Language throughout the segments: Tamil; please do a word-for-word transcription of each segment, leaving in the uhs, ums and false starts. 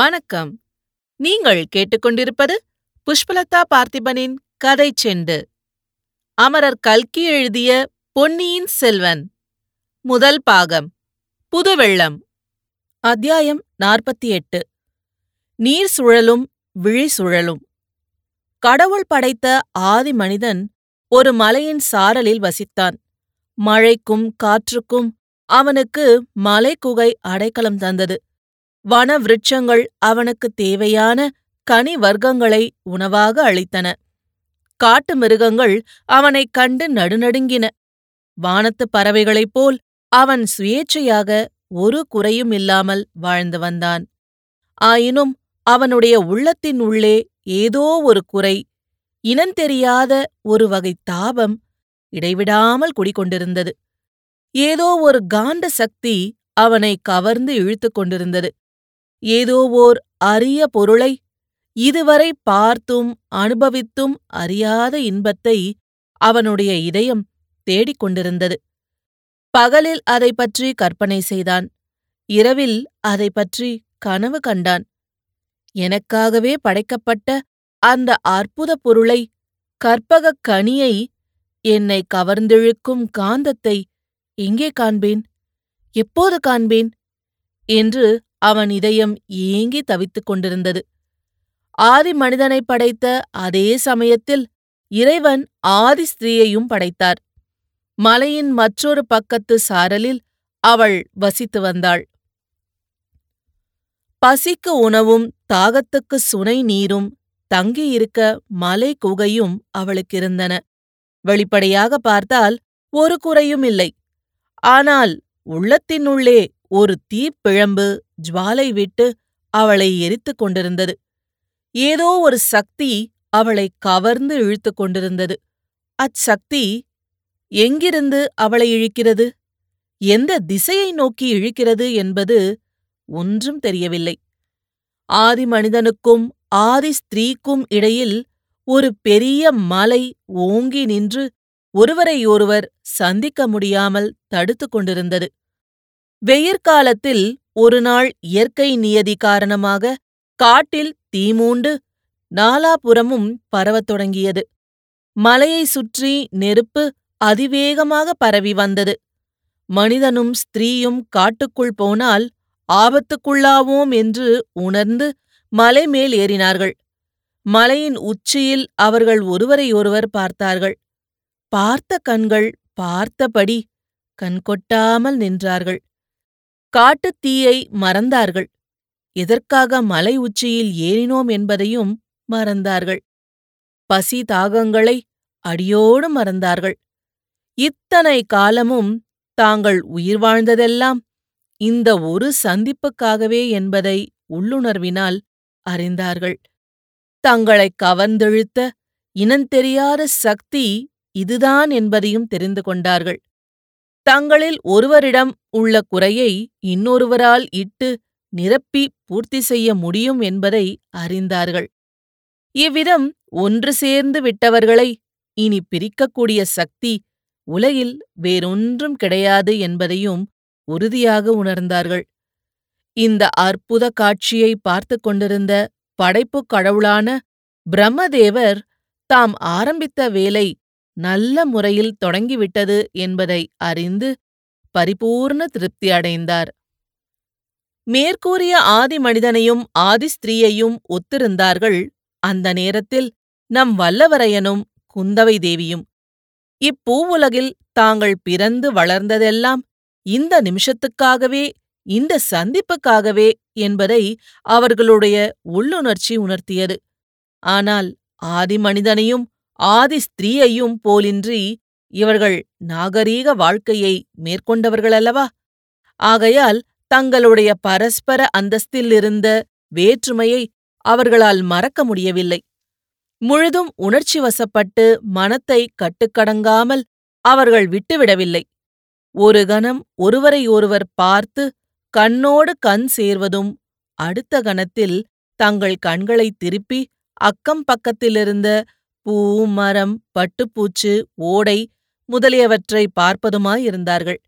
வணக்கம். நீங்கள் கேட்டுக்கொண்டிருப்பது புஷ்பலதா பார்த்திபனின் கதை செண்டு. அமரர் கல்கி எழுதிய பொன்னியின் செல்வன் முதல் பாகம் புதுவெள்ளம், அத்தியாயம் நாற்பத்தி எட்டு. நீர் சுழலும் விழி சுழலும். கடவுள் படைத்த ஆதி மனிதன் ஒரு மலையின் சாரலில் வசித்தான். மழைக்கும் காற்றுக்கும் அவனுக்கு மலைக்குகை அடைக்கலம் தந்தது. வன விருட்சங்கள் அவனுக்கு தேவையான கனி வர்க்கங்களை உணவாக அளித்தன. காட்டு மிருகங்கள் அவனைக் கண்டு நடுநடுங்கின. வானத்துப் பறவைகளைப் போல் அவன் சுயேச்சையாக ஒரு குறையும் இல்லாமல் வாழ்ந்து வந்தான். ஆயினும் அவனுடைய உள்ளத்தின் உள்ளே ஏதோ ஒரு குறை, இனந்தெரியாத ஒரு வகை தாபம் இடைவிடாமல் குடிகொண்டிருந்தது. ஏதோ ஒரு காந்த சக்தி அவனை கவர்ந்து இழுத்து கொண்டிருந்தது. ஏதோ ஓர் அரிய பொருளை, இதுவரை பார்த்தும் அனுபவித்தும் அறியாத இன்பத்தை அவனுடைய இதயம் தேடிக்கொண்டிருந்தது. பகலில் அதை பற்றி கற்பனை செய்தான், இரவில் அதை பற்றி கனவு கண்டான். எனக்காகவே படைக்கப்பட்ட அந்த அற்புத பொருளை, கற்பகக் கனியை, என்னை கவர்ந்திழுக்கும் காந்தத்தை எங்கே காண்பேன், எப்போது காண்பேன் என்று அவன் இதயம் ஏங்கி தவித்துக் கொண்டிருந்தது. ஆதி மனிதனை படைத்த அதே சமயத்தில் இறைவன் ஆதி ஸ்திரீயையும் படைத்தார். மலையின் மற்றொரு பக்கத்து சாரலில் அவள் வசித்து வந்தாள். பசிக்கு உணவும் தாகத்துக்கு சுனை நீரும் தங்கியிருக்க மலை குகையும் அவளுக்கிருந்தன. வெளிப்படையாக பார்த்தால் ஒரு குறையும் இல்லை. ஆனால் உள்ளத்தினுள்ளே ஒரு தீப்பிழம்பு ஜுவாலை விட்டு அவளை எரித்து கொண்டிருந்தது. ஏதோ ஒரு சக்தி அவளை கவர்ந்து இழுத்து கொண்டிருந்தது. அச்சக்தி எங்கிருந்து அவளை இழுக்கிறது, எந்த திசையை நோக்கி இழுக்கிறது என்பது ஒன்றும் தெரியவில்லை. ஆதி மனிதனுக்கும் ஆதி ஸ்திரீக்கும் இடையில் ஒரு பெரிய மலை ஓங்கி நின்று ஒருவரையொருவர் சந்திக்க முடியாமல் தடுத்து கொண்டிருந்தது. வெயிற்காலத்தில் ஒருநாள் இயற்கை நியதி காரணமாக காட்டில் தீமூண்டு நாலாபுரமும் பரவத் தொடங்கியது. மலையை சுற்றி நெருப்பு அதிவேகமாக பரவி வந்தது. மனிதனும் ஸ்திரீயும் காட்டுக்குள் போனால் ஆபத்துக்குள்ளாவோம் என்று உணர்ந்து மலை மேல் ஏறினார்கள். மலையின் உச்சியில் அவர்கள் ஒருவரையொருவர் பார்த்தார்கள். பார்த்த கண்கள் பார்த்தபடி கண்கொட்டாமல் நின்றார்கள். காட்டுத் தீயை மறந்தார்கள். எதற்காக மலை உச்சியில் ஏறினோம் என்பதையும் மறந்தார்கள். பசி தாகங்களை அடியோடு மறந்தார்கள். இத்தனை காலமும் தாங்கள் உயிர் வாழ்ந்ததெல்லாம் இந்த ஒரு சந்திப்புக்காகவே என்பதை உள்ளுணர்வினால் அறிந்தார்கள். தங்களை கவர்ந்தெழுத்த இனந்தெரியாத சக்தி இதுதான் என்பதையும் தெரிந்து கொண்டார்கள். தங்களில் ஒருவரிடம் உள்ள குறையை இன்னொருவரால் இட்டு நிரப்பி பூர்த்தி செய்ய முடியும் என்பதை அறிந்தார்கள். இவ்விதம் ஒன்று சேர்ந்து விட்டவர்களை இனி பிரிக்கக்கூடிய சக்தி உலகில் வேறொன்றும் கிடையாது என்பதையும் உறுதியாக உணர்ந்தார்கள். இந்த அற்புத காட்சியை பார்த்து கொண்டிருந்த படைப்புக் கடவுளான பிரம்மதேவர் தாம் ஆரம்பித்த வேலை நல்ல முறையில் தொடங்கிவிட்டது என்பதை அறிந்து பரிபூர்ண திருப்தி அடைந்தார். மேற்கூறிய ஆதி மனிதனையும் ஆதி ஸ்திரீயையும் ஒத்திருந்தார்கள். அந்த நேரத்தில் நம் வல்லவரையனும் குந்தவை தேவியும் இப்பூவுலகில் தாங்கள் பிறந்து வளர்ந்ததெல்லாம் இந்த நிமிஷத்துக்காகவே, இந்த சந்திப்புக்காகவே என்பதை அவர்களுடைய உள்ளுணர்ச்சி உணர்த்தியது. ஆனால் ஆதி மனிதனையும் ஆதி ஸ்திரீயையும் போலின்றி இவர்கள் நாகரீக வாழ்க்கையை மேற்கொண்டவர்களல்லவா? ஆகையால் தங்களுடைய பரஸ்பர அந்தஸ்திலிருந்த வேற்றுமையை அவர்களால் மறக்க முடியவில்லை. முழுதும் உணர்ச்சி வசப்பட்டு மனத்தை கட்டுக்கடங்காமல் அவர்கள் விட்டுவிடவில்லை. ஒரு கணம் ஒருவரையொருவர் பார்த்து கண்ணோடு கண் சேர்வதும், அடுத்த கணத்தில் தங்கள் கண்களை திருப்பி அக்கம் பக்கத்திலிருந்த பூ, மரம், பட்டுப்பூச்சு, ஓடை முதலியவற்றை பார்ப்பதுமாயிருந்தார்கள்.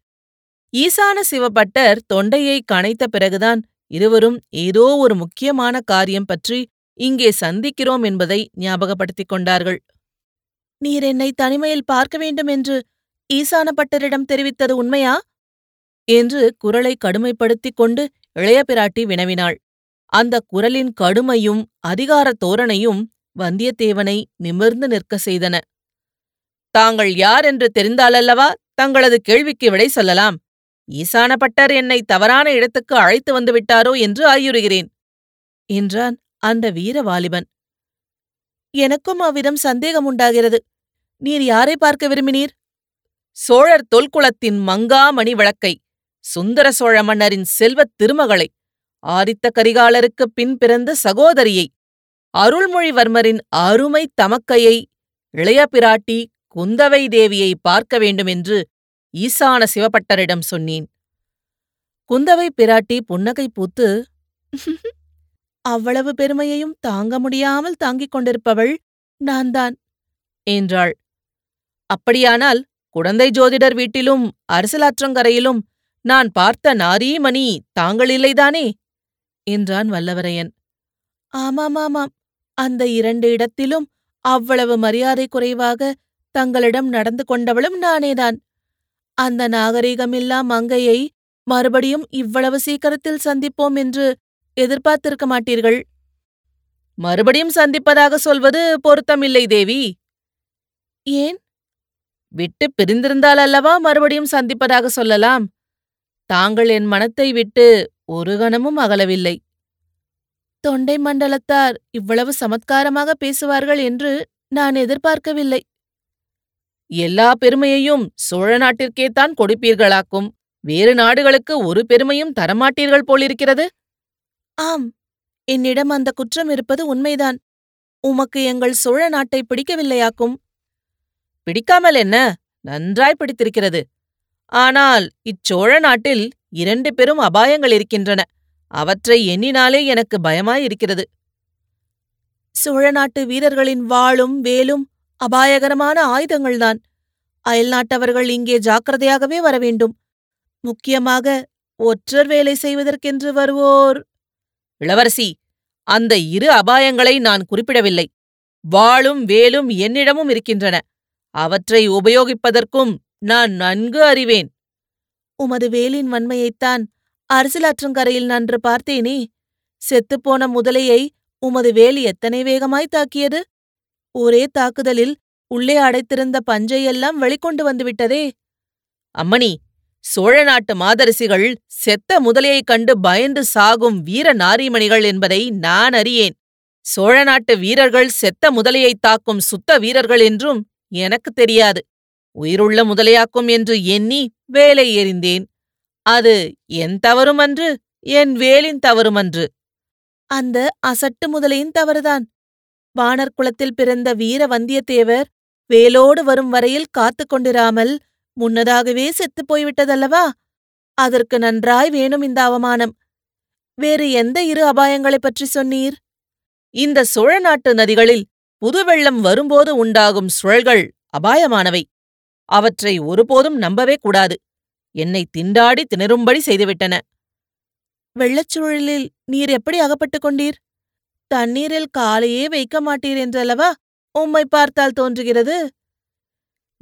ஈசான சிவபட்டர் தொண்டையை கனைத்த பிறகுதான் இருவரும் ஏதோ ஒரு முக்கியமான காரியம் பற்றி இங்கே சந்திக்கிறோம் என்பதை ஞாபகப்படுத்திக் கொண்டார்கள். நீர் என்னை தனிமையில் பார்க்க வேண்டும் என்று ஈசானப்பட்டரிடம் தெரிவித்தது உண்மையா என்று குரலை கடுமைப்படுத்திக் கொண்டு இளைய பிராட்டி வினவினாள். அந்த குரலின் கடுமையும் அதிகார தோரணையும் வந்தியத்தேவனை நிமிர்ந்து நிற்க செய்தன. தாங்கள் யார் என்று தெரிந்தாலல்லவா தங்களது கேள்விக்கு விடை சொல்லலாம். ஈசானப்பட்டர் என்னை தவறான இடத்துக்கு அழைத்து வந்துவிட்டாரோ என்று அறியுறுகிறேன் என்றான் அந்த வீரவாலிபன். எனக்கும் அவ்விதம் சந்தேகம் உண்டாகிறது. நீர் யாரை பார்க்க விரும்பினீர்? சோழர் தொல்குலத்தின் மங்காமணி விளக்கை, சுந்தர சோழ மன்னரின் செல்வத் திருமகளை, ஆதித்த கரிகாலருக்குப் பின் பிறந்த சகோதரியை, அருள்மொழிவர்மரின் அருமை தமக்கையை, இளைய பிராட்டி குந்தவை தேவியை பார்க்க வேண்டுமென்று ஈசான சிவபட்டரிடம் சொன்னேன். குந்தவை பிராட்டி புன்னகை பூத்து, அவ்வளவு பெருமையையும் தாங்க முடியாமல் தாங்கிக் கொண்டிருப்பவள் நான்தான் என்றாள். அப்படியானால் குடந்தை ஜோதிடர் வீட்டிலும் அரசலாற்றங்கரையிலும் நான் பார்த்த நாரீமணி தாங்கள் இல்லைதானே என்றான் வல்லவரையன். ஆமாமாமாம், அந்த இரண்டு இடத்திலும் அவ்வளவு மரியாதை குறைவாக தங்களிடம் நடந்து கொண்டவளும் நானேதான். அந்த நாகரீகமில்லா மங்கையை மறுபடியும் இவ்வளவு சீக்கிரத்தில் சந்திப்போம் என்று எதிர்பார்த்திருக்க மாட்டீர்கள். மறுபடியும் சந்திப்பதாக சொல்வது பொருத்தமில்லை தேவி. ஏன்? விட்டு பிரிந்திருந்தால் அல்லவா மறுபடியும் சந்திப்பதாக சொல்லலாம். தாங்கள் என் மனத்தை விட்டு ஒரு கணமும் அகலவில்லை. தொண்டை மண்டலத்தார் இவ்வளவு சமத்காரமாக பேசுவார்கள் என்று நான் எதிர்பார்க்கவில்லை. எல்லா பெருமையையும் சோழ நாட்டிற்கேத்தான் கொடுப்பீர்களாக்கும். வேறு நாடுகளுக்கு ஒரு பெருமையும் தரமாட்டீர்கள் போலிருக்கிறது. ஆம், என்னிடம் அந்த குற்றம் இருப்பது உண்மைதான். உமக்கு எங்கள் சோழ நாட்டை பிடிக்கவில்லையாக்கும். பிடிக்காமல் என்ன, நன்றாய் பிடித்திருக்கிறது. ஆனால் இச்சோழ நாட்டில் இரண்டு பெரும் அபாயங்கள் இருக்கின்றன. அவற்றை எண்ணினாலே எனக்கு பயமாயிருக்கிறது. சோழ நாட்டு வீரர்களின் வாளும் வேலும் அபாயகரமான ஆயுதங்கள்தான். அயல்நாட்டவர்கள் இங்கே ஜாக்கிரதையாகவே வர வேண்டும். முக்கியமாக ஒற்றர் வேலை செய்வதற்கென்று வருவோர். இளவரசி, அந்த இரு அபாயங்களை நான் குறிப்பிடவில்லை. வாளும் வேலும் என்னிடமும் இருக்கின்றன. அவற்றை உபயோகிப்பதற்கும் நான் நன்கு அறிவேன். உமது வேலின் வன்மையைத்தான் அரசலாற்றங்கரையில் நன்று பார்த்தேனே. செத்துப்போன முதலையை உமது வேலி எத்தனை வேகமாய் தாக்கியது! ஒரே தாக்குதலில் உள்ளே அடைத்திருந்த பஞ்சையெல்லாம் வெளிக்கொண்டு வந்துவிட்டதே. அம்மணி, சோழ நாட்டு மாதரசிகள் செத்த முதலையைக் கண்டு பயந்து சாகும் வீர நாரீமணிகள் என்பதை நான் அறியேன். சோழ நாட்டு வீரர்கள் செத்த முதலையைத் தாக்கும் சுத்த வீரர்கள் என்றும் எனக்கு தெரியாது. உயிருள்ள முதலையாக்கும் என்று எண்ணி வேலை எறிந்தேன். அது என் தவறுமன்று, என் வேலின் தவறுமன்று. அந்த அசட்டு முதலையின் தவறுதான். வானர் குலத்தில் பிறந்த வீர வந்தியத்தேவர் வேலோடு வரும் வரையில் காத்து கொண்டிராமல் முன்னதாகவே செத்துப் போய்விட்டதல்லவா? அதற்கு நன்றாய் வேணும் இந்த அவமானம். வேறு எந்த இரு அபாயங்களைப் பற்றி சொன்னீர்? இந்த சோழ நாட்டு நதிகளில் புதுவெள்ளம் வரும்போது உண்டாகும் சுழல்கள் அபாயமானவை. அவற்றை ஒருபோதும் நம்பவே கூடாது. என்னை திண்டாடி திணறும்படி செய்துவிட்டன. வெள்ளச்சூழலில் நீர் எப்படி அகப்பட்டுக் கொண்டீர்? தண்ணீரில் காலையே வைக்க மாட்டீர் என்றல்லவா உம்மை பார்த்தால் தோன்றுகிறது.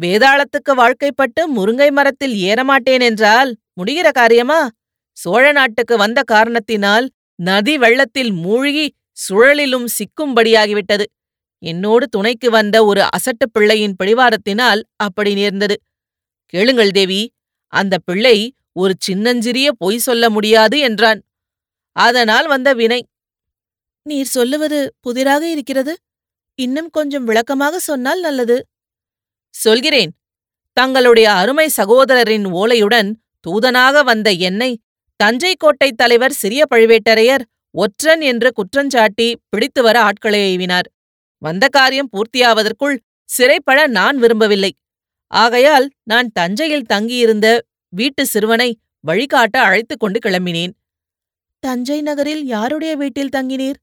வேதாளத்துக்கு வாழ்க்கைப்பட்டு முருங்கை மரத்தில் ஏறமாட்டேன் என்றால் முடிகிற காரியமா? சோழ நாட்டுக்கு வந்த காரணத்தினால் நதி வெள்ளத்தில் மூழ்கி சுழலிலும் சிக்கும்படியாகிவிட்டது. என்னோடு துணைக்கு வந்த ஒரு அசட்டு பிள்ளையின் பிடிவாரத்தினால் அப்படி நேர்ந்தது. கேளுங்கள் தேவி, அந்த பிள்ளை ஒரு சின்னஞ்சிறிய பொய் சொல்ல முடியாது என்றான். அதனால் வந்த வினை. நீர் சொல்லுவது புதிராக இருக்கிறது. இன்னும் கொஞ்சம் விளக்கமாக சொன்னால் நல்லது. சொல்கிறேன். தங்களுடைய அருமை சகோதரரின் ஓலையுடன் தூதனாக வந்த என்னை தஞ்சை கோட்டை தலைவர் சிறிய பழுவேட்டரையர் ஒற்றன் என்று குற்றஞ்சாட்டி பிடித்து வர ஆட்களை ஏவினார். வந்த காரியம் பூர்த்தியாவதற்குள் சிறைப்பட நான் விரும்பவில்லை. ஆகையால் நான் தஞ்சையில் தங்கியிருந்த வீட்டு சிறுவனை வழிகாட்ட அழைத்துக் கொண்டு கிளம்பினேன். தஞ்சை நகரில் யாருடைய வீட்டில் தங்கினீர்?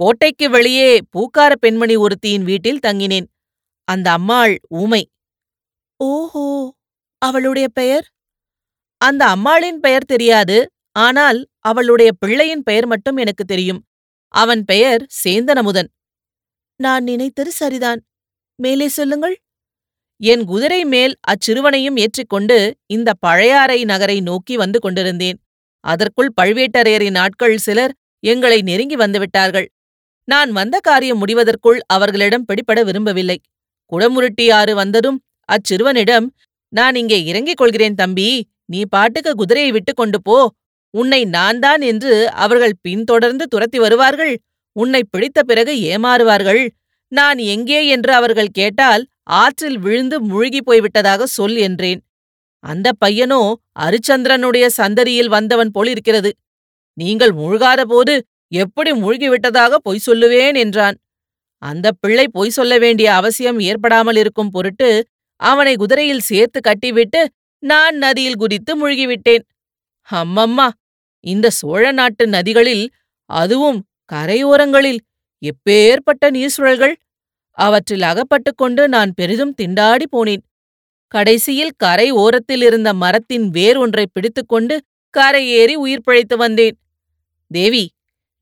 கோட்டைக்கு வெளியே பூக்கார பெண்மணி ஒருத்தியின் வீட்டில் தங்கினேன். அந்த அம்மாள் ஊமை. ஓஹோ, அவளுடைய பெயர்? அந்த அம்மாளின் பெயர் தெரியாது. ஆனால் அவளுடைய பிள்ளையின் பெயர் மட்டும் எனக்கு தெரியும். அவன் பெயர் சேந்தனமுதன். நான் நினைத்தது சரிதான். மேலே சொல்லுங்கள். என் குதிரை மேல் அச்சிறுவனையும் ஏற்றிக்கொண்டு இந்த பழையாறை நகரை நோக்கி வந்து கொண்டிருந்தேன். அதற்குள் பழுவேட்டரையரின் ஆட்கள் சிலர் எங்களை நெருங்கி வந்துவிட்டார்கள். நான் வந்த காரியம் முடிவதற்குள் அவர்களிடம் பிடிபட விரும்பவில்லை. குடமுருட்டியாறு வந்ததும் அச்சிறுவனிடம், நான் இங்கே இறங்கிக் கொள்கிறேன் தம்பி, நீ பாட்டுக்கு குதிரையை விட்டு கொண்டு போ, உன்னை நான் தான் என்று அவர்கள் பின்தொடர்ந்து துரத்தி வருவார்கள், உன்னை பிடித்த பிறகு ஏமாறுவார்கள், நான் எங்கே என்று அவர்கள் கேட்டால் ஆற்றில் விழுந்து முழுகி போய்விட்டதாக சொல் என்றேன். அந்த பையனோ அரிச்சந்திரனுடைய சந்ததியில் வந்தவன் போலிருக்கிறது. நீங்கள் முழுகாத போது எப்படி மூழ்கிவிட்டதாக பொய் சொல்லுவேன் என்றான். அந்த பிள்ளை பொய் சொல்ல வேண்டிய அவசியம் ஏற்படாமல் இருக்கும் பொருட்டு அவனை குதிரையில் சேர்த்து கட்டிவிட்டு நான் நதியில் குதித்து மூழ்கிவிட்டேன். அம்மம்மா, இந்த சோழ நாட்டு நதிகளில், அதுவும் கரையோரங்களில் எப்பேற்பட்ட நீர்சுழல்கள்! அவற்றில் அகப்பட்டு கொண்டு நான் பெரிதும் திண்டாடி போனேன். கடைசியில் கரை ஓரத்தில் இருந்த மரத்தின் வேர் ஒன்றை பிடித்துக்கொண்டு கரையேறி உயிர் பிழைத்து வந்தேன். தேவி,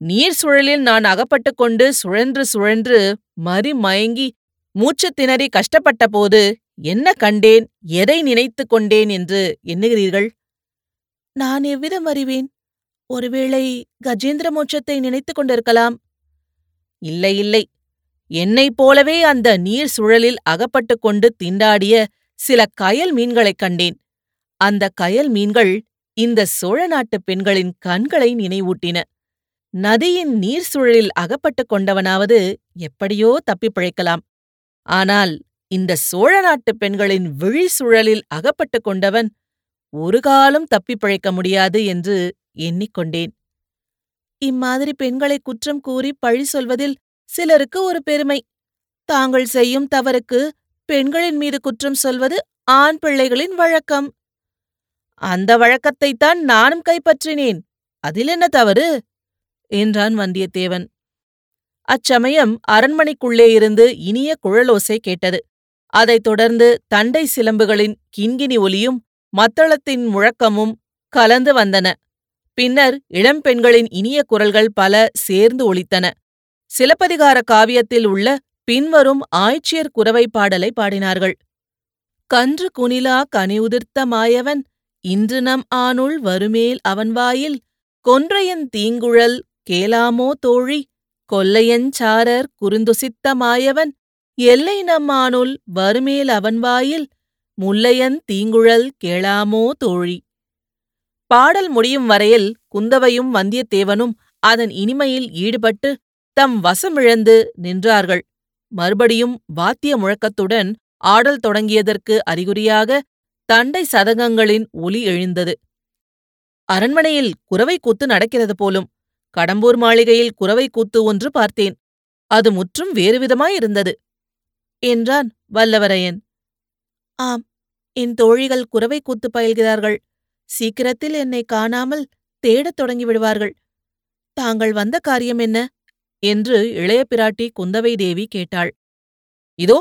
நீர் சுழலில் நான் அகப்பட்டு கொண்டு சுழன்று சுழன்று மறி மயங்கி மூச்சு திணறி கஷ்டப்பட்ட போது என்ன கண்டேன், எதை நினைத்து கொண்டேன் என்று எண்ணுகிறீர்கள்? நான் எவ்விதம் அறிவேன்? ஒருவேளை கஜேந்திர மோட்சத்தை நினைத்து கொண்டிருக்கலாம். இல்லை இல்லை, என்னைப் போலவே அந்த நீர் சுழலில் அகப்பட்டு கொண்டு திண்டாடிய சில கயல் மீன்களைக் கண்டேன். அந்த கயல் மீன்கள் இந்த சோழ நாட்டு பெண்களின் கண்களை நினைவூட்டின. நதியின் நீர் சுழலில் அகப்பட்டு கொண்டவனாவது எப்படியோ தப்பி பிழைக்கலாம். ஆனால் இந்த சோழ நாட்டு பெண்களின் விழி சுழலில் அகப்பட்டு கொண்டவன் ஒரு காலம் தப்பி பிழைக்க முடியாது என்று எண்ணிக்கொண்டேன். இம்மாதிரி பெண்களை குற்றம் கூறி பழி சொல்வதில் சிலருக்கு ஒரு பெருமை. தாங்கள் செய்யும் தவறுக்கு பெண்களின் மீது குற்றம் சொல்வது ஆண் பிள்ளைகளின் வழக்கம். அந்த வழக்கத்தைத்தான் நானும் கைப்பற்றினேன். அதில் என்ன தவறு என்றான் வந்தியத்தேவன். அச்சமயம் அரண்மனைக்குள்ளே இருந்து இனிய குழலோசை கேட்டது. அதைத் தொடர்ந்து தண்டை சிலம்புகளின் கிண்கிணி ஒலியும் மத்தளத்தின் முழக்கமும் கலந்து வந்தன. பின்னர் இளம்பெண்களின் இனிய குரல்கள் பல சேர்ந்து ஒலித்தன. சிலப்பதிகார காவியத்தில் உள்ள பின்வரும் ஆய்ச்சியர் குரவை பாடலை பாடினார்கள். கன்று குனிலா கனியுதிர்த்த மாயவன் இன்று நம் ஆணுள் வருமேல் அவன் வாயில் கொன்றையன் தீங்குழல் கேளாமோ தோழி கொல்லையஞ்சாரர் குறுந்துசித்த மாயவன் எல்லை நம் ஆணுள் வருமேல் அவன் வாயில் முல்லையன் தீங்குழல் கேளாமோ தோழி. பாடல் முடியும் வரையில் குந்தவையும் வந்தியத்தேவனும் அதன் இனிமையில் ஈடுபட்டு தம் வசமிழந்து நின்றார்கள். மறுபடியும் வாத்திய முழக்கத்துடன் ஆடல் தொடங்கியதற்கு அறிகுறியாக தண்டை சதகங்களின் ஒலி எழுந்தது. அரண்மனையில் குரவை கூத்து நடக்கிறது போலும். கடம்பூர் மாளிகையில் குரவை கூத்து ஒன்று பார்த்தேன். அது முற்றும் வேறுவிதமாயிருந்தது என்றான் வல்லவரையன். ஆம், என் தோழிகள் குரவை கூத்து பயில்கிறார்கள். சீக்கிரத்தில் என்னை காணாமல் தேடத் தொடங்கிவிடுவார்கள். தாங்கள் வந்த காரியம் என்ன என்று இளைய பிராட்டி குந்தவை தேவி கேட்டாள். இதோ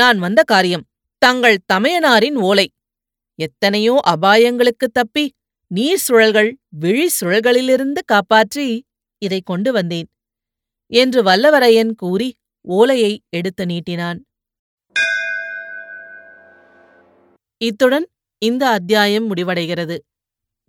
நான் வந்த காரியம் தங்கள் தமையனாரின் ஓலை. எத்தனையோ அபாயங்களுக்குத் தப்பி நீர் சுழல்கள் விழி சுழல்களிலிருந்து காப்பாற்றி இதை கொண்டு வந்தேன் என்று வல்லவரையன் கூறி ஓலையை எடுத்து நீட்டினான். இத்துடன் இந்த அத்தியாயம் முடிவடைகிறது.